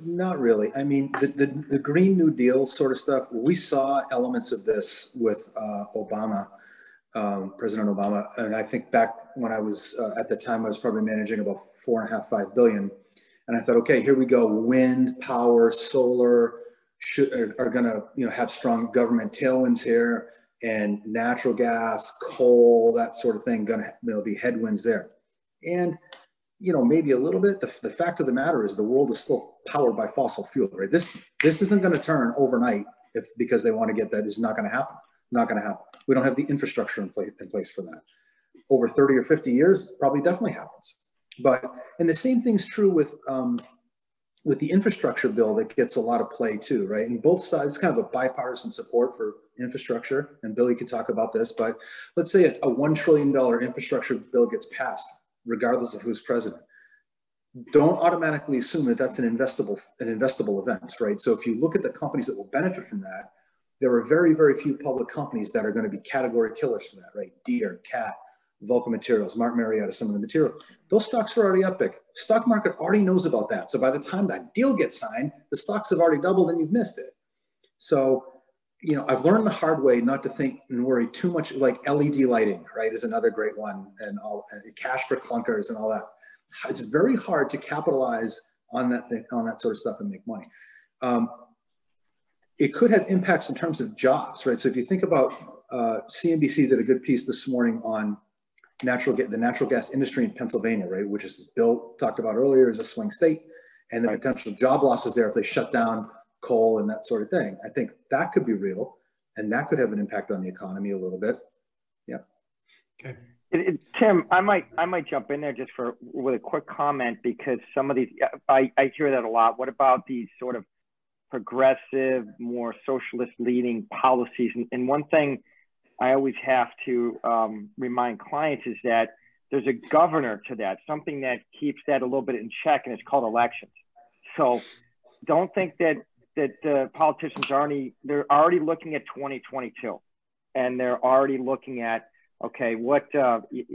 Not really. I mean, the Green New Deal sort of stuff, we saw elements of this with Obama, President Obama. And I think back when I was, at the time, I was probably managing about $4.5–5 billion. And I thought, okay, here we go. Wind, power, solar are going to, you know, have strong government tailwinds here, and natural gas, coal, that sort of thing, there'll be headwinds there. And you know, maybe a little bit. The fact of the matter is the world is still powered by fossil fuel, right? This isn't going to turn overnight because they want to get that. It's not going to happen. Not going to happen. We don't have the infrastructure in place for that. Over 30 or 50 years, probably definitely happens. And the same thing's true with the infrastructure bill that gets a lot of play too, right? And both sides, it's kind of a bipartisan support for infrastructure. And Billy could talk about this, but let's say a $1 trillion infrastructure bill gets passed, regardless of who's president. Don't automatically assume that that's an investable event, right? So if you look at the companies that will benefit from that, there are very, very few public companies that are going to be category killers for that, right? Deere, Cat, Vulcan Materials, Martin Marietta, some of the materials. Those stocks are already up big. Stock market already knows about that. So by the time that deal gets signed, the stocks have already doubled and you've missed it. So, you know, I've learned the hard way not to think and worry too much, like LED lighting, right, is another great one, and cash for clunkers and all that. It's very hard to capitalize on that sort of stuff and make money. It could have impacts in terms of jobs, right? So if you think about CNBC did a good piece this morning on the natural gas industry in Pennsylvania, right, which is, Bill talked about earlier, is a swing state, and the potential job losses there if they shut down coal and that sort of thing. I think that could be real. and that could have an impact on the economy a little bit. Yeah. Okay. Tim, I might jump in there just with a quick comment, because some of these, I hear that a lot. What about these sort of progressive, more socialist leaning policies? And one thing I always have to remind clients is that there's a governor to that, something that keeps that a little bit in check, and it's called elections. So don't think that politicians are they're already looking at 2022, and they're already looking at, okay, what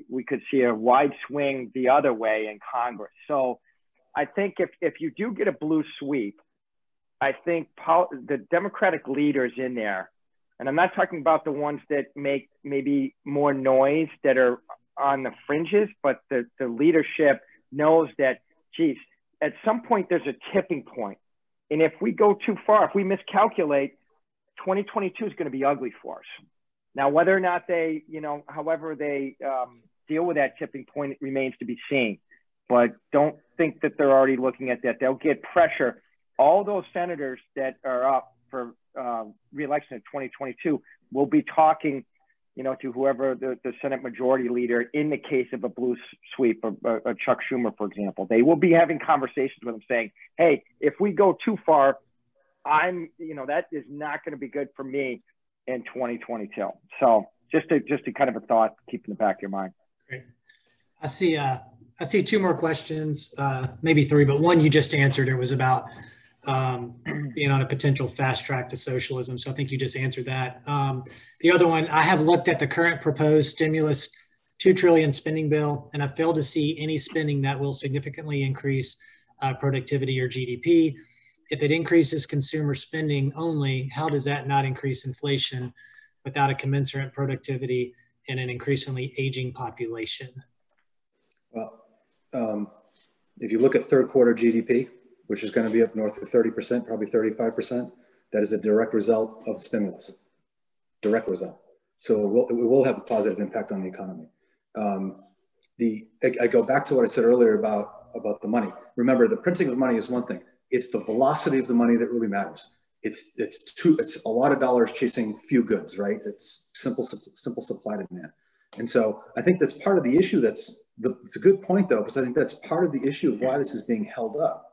we could see a wide swing the other way in Congress. So I think if you do get a blue sweep, I think the Democratic leaders in there, and I'm not talking about the ones that make maybe more noise that are on the fringes, but the leadership knows that, geez, at some point there's a tipping point. And if we go too far, if we miscalculate, 2022 is going to be ugly for us. Now, whether or not they, however they deal with that tipping point, it remains to be seen. But don't think that they're already looking at that. They'll get pressure. All those senators that are up for re-election in 2022 will be talking, to whoever the Senate majority leader in the case of a blue sweep, or Chuck Schumer, for example. They will be having conversations with them saying, hey, if we go too far, that is not going to be good for me in 2022. So just a kind of a thought, keep in the back of your mind. Great. I see two more questions, maybe three, but one you just answered. It was about being on a potential fast track to socialism. So I think you just answered that. The other one, I have looked at the current proposed stimulus $2 trillion spending bill, and I failed to see any spending that will significantly increase productivity or GDP. If it increases consumer spending only, how does that not increase inflation without a commensurate productivity and an increasingly aging population? Well, if you look at third quarter GDP, which is going to be up north of 30%, probably 35%, that is a direct result of stimulus, direct result. So it will have a positive impact on the economy. I go back to what I said earlier about the money. Remember, the printing of money is one thing. It's the velocity of the money that really matters. It's a lot of dollars chasing few goods, right? It's simple supply and demand. And so I think that's part of the issue. It's a good point though, because I think that's part of the issue of why this is being held up.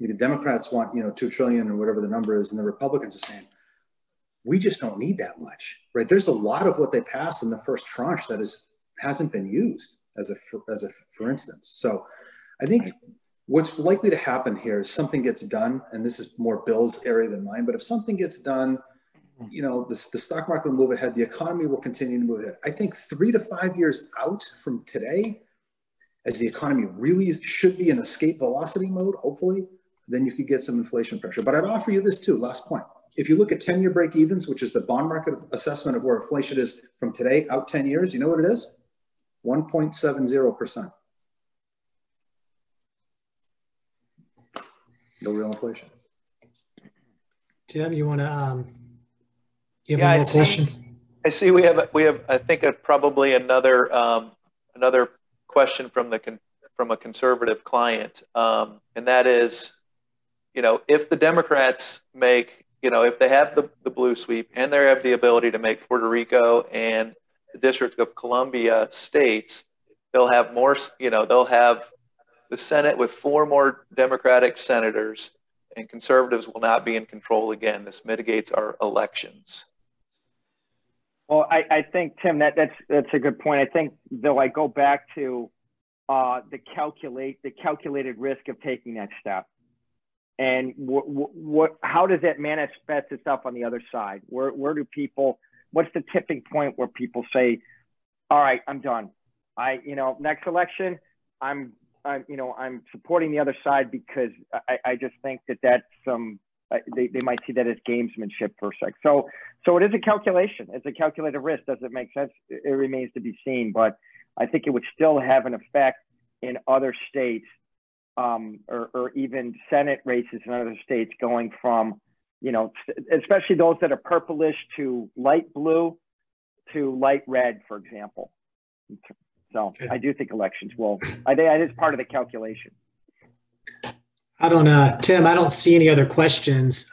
The Democrats want, $2 trillion or whatever the number is, and the Republicans are saying, we just don't need that much, right? There's a lot of what they passed in the first tranche that hasn't been used as a for instance. So I think what's likely to happen here is something gets done, and this is more Bill's area than mine, but if something gets done, the stock market will move ahead, the economy will continue to move ahead. I think 3 to 5 years out from today, as the economy really should be in escape velocity mode, hopefully, then you could get some inflation pressure. But I'd offer you this too, last point. If you look at 10-year break-evens, which is the bond market assessment of where inflation is from today out 10 years, you know what it is? 1.70%. No real inflation. Tim, you want to? Any more questions? I see we have. I think probably another question from a conservative client, and that is, if the Democrats make, if they have the blue sweep and they have the ability to make Puerto Rico and the District of Columbia states, they'll have more. They'll have the Senate with 4 more Democratic senators, and conservatives will not be in control again. This mitigates our elections. Well, I think, Tim, that's a good point. I think, though, I go back to the calculated risk of taking that step, and how does that manifest itself on the other side? Where do people? What's the tipping point where people say, "All right, I'm done. Next election, I'm supporting the other side," because I just think that that's they might see that as gamesmanship for a sec. So it is a calculation. It's a calculated risk. Does it make sense? It remains to be seen, but I think it would still have an effect in other states, or even Senate races in other states going from, especially those that are purplish to light blue to light red, for example. So I do think elections will. I think that is part of the calculation. I don't, Tim, I don't see any other questions.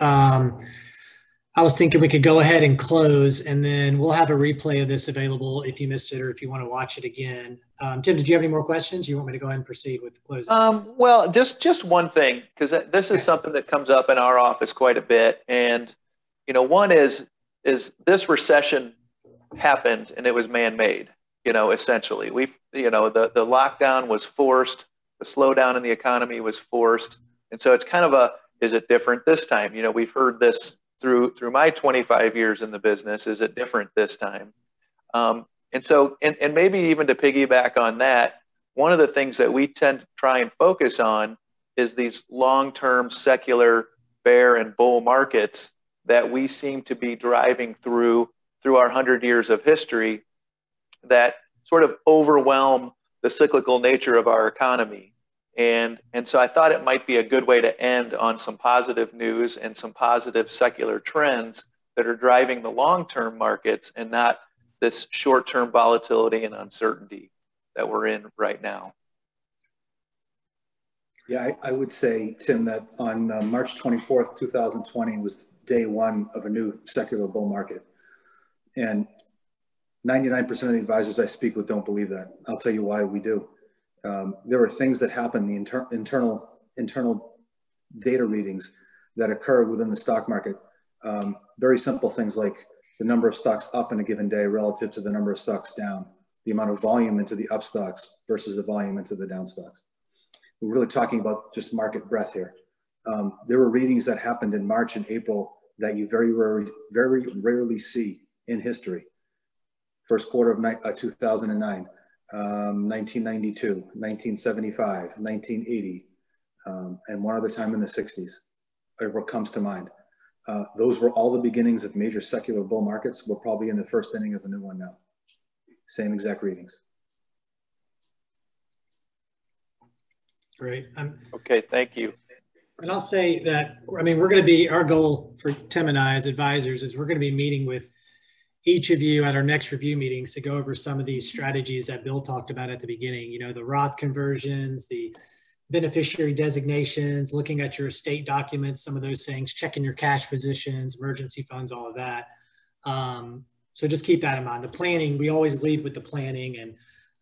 I was thinking we could go ahead and close, and then we'll have a replay of this available if you missed it or if you want to watch it again. Tim, did you have any more questions? You want me to go ahead and proceed with the closing? Well, just one thing, because this is something that comes up in our office quite a bit. And, you know, one is this recession happened and it was man-made, you know, essentially. We've, you know, the lockdown was forced, the slowdown in the economy was forced. And so it's kind of a, is it different this time? You know, we've heard this through my 25 years in the business, is it different this time? And so, and maybe even to piggyback on that, one of the things that we tend to try and focus on is these long-term secular bear and bull markets that we seem to be driving through our 100 years of history that sort of overwhelm the cyclical nature of our economy. And so I thought it might be a good way to end on some positive news and some positive secular trends that are driving the long-term markets and not this short-term volatility and uncertainty that we're in right now. Yeah, I would say, Tim, that on March 24th, 2020 was day one of a new secular bull market. And 99% of the advisors I speak with don't believe that. I'll tell you why we do. There are things that happen, the internal data readings that occur within the stock market. Very simple things like the number of stocks up in a given day relative to the number of stocks down, the amount of volume into the up stocks versus the volume into the down stocks. We're really talking about just market breadth here. There were readings that happened in March and April that you very rarely see in history. First quarter of 2009. 1992, 1975, 1980, and one other time in the 60s, or what comes to mind. Those were all the beginnings of major secular bull markets. We're probably in the first inning of a new one now. Same exact readings. Great. Okay, thank you. And I'll say that, I mean, we're going to be, our goal for Tim and I as advisors is we're going to be meeting with each of you at our next review meetings to go over some of these strategies that Bill talked about at the beginning, you know, the Roth conversions, the beneficiary designations, looking at your estate documents, some of those things, checking your cash positions, emergency funds, all of that. So just keep that in mind. The planning, we always lead with the planning,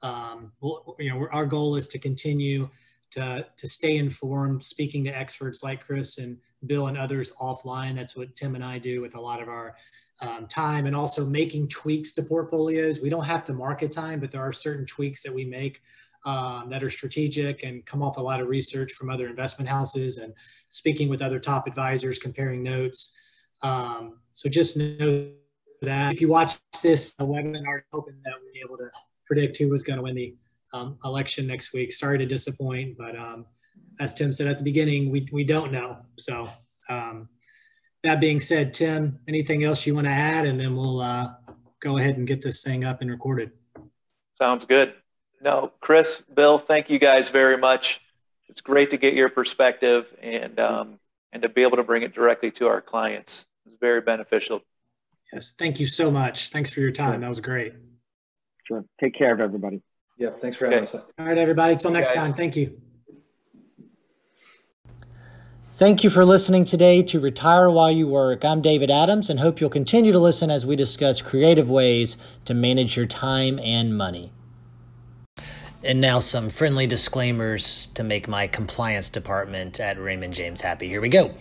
and we'll, you know, our goal is to continue to stay informed, speaking to experts like Chris and Bill and others offline. That's what Tim and I do with a lot of our time, and also making tweaks to portfolios. We don't have to market time, but there are certain tweaks that we make that are strategic and come off a lot of research from other investment houses and speaking with other top advisors, comparing notes. So just know that if you watch this webinar, hoping that we'll be able to predict who was going to win the election next week. Sorry to disappoint, but as Tim said at the beginning, we don't know. So that being said, Tim, anything else you want to add? And then we'll go ahead and get this thing up and recorded. Sounds good. No, Chris, Bill, thank you guys very much. It's great to get your perspective and to be able to bring it directly to our clients. It's very beneficial. Yes, thank you so much. Thanks for your time. Sure. That was great. Sure. Take care of everybody. Yeah, thanks for having us. All right, everybody. Till next time. Thank you. Thank you for listening today to Retire While You Work. I'm David Adams, and hope you'll continue to listen as we discuss creative ways to manage your time and money. And now some friendly disclaimers to make my compliance department at Raymond James happy. Here we go.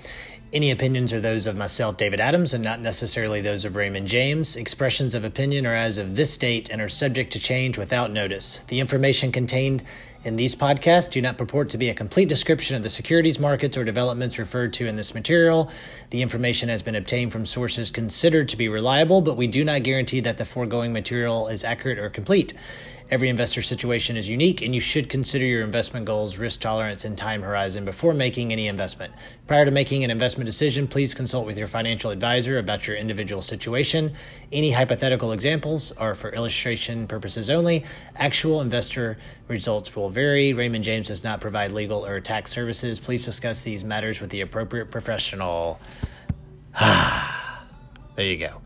Any opinions are those of myself, David Adams, and not necessarily those of Raymond James. Expressions of opinion are as of this date and are subject to change without notice. The information contained in these podcasts do not purport to be a complete description of the securities markets or developments referred to in this material. The information has been obtained from sources considered to be reliable, but we do not guarantee that the foregoing material is accurate or complete. Every investor situation is unique, and you should consider your investment goals, risk tolerance, and time horizon before making any investment. Prior to making an investment decision, please consult with your financial advisor about your individual situation. Any hypothetical examples are for illustration purposes only. Actual investor results will vary. Raymond James does not provide legal or tax services. Please discuss these matters with the appropriate professional. There you go.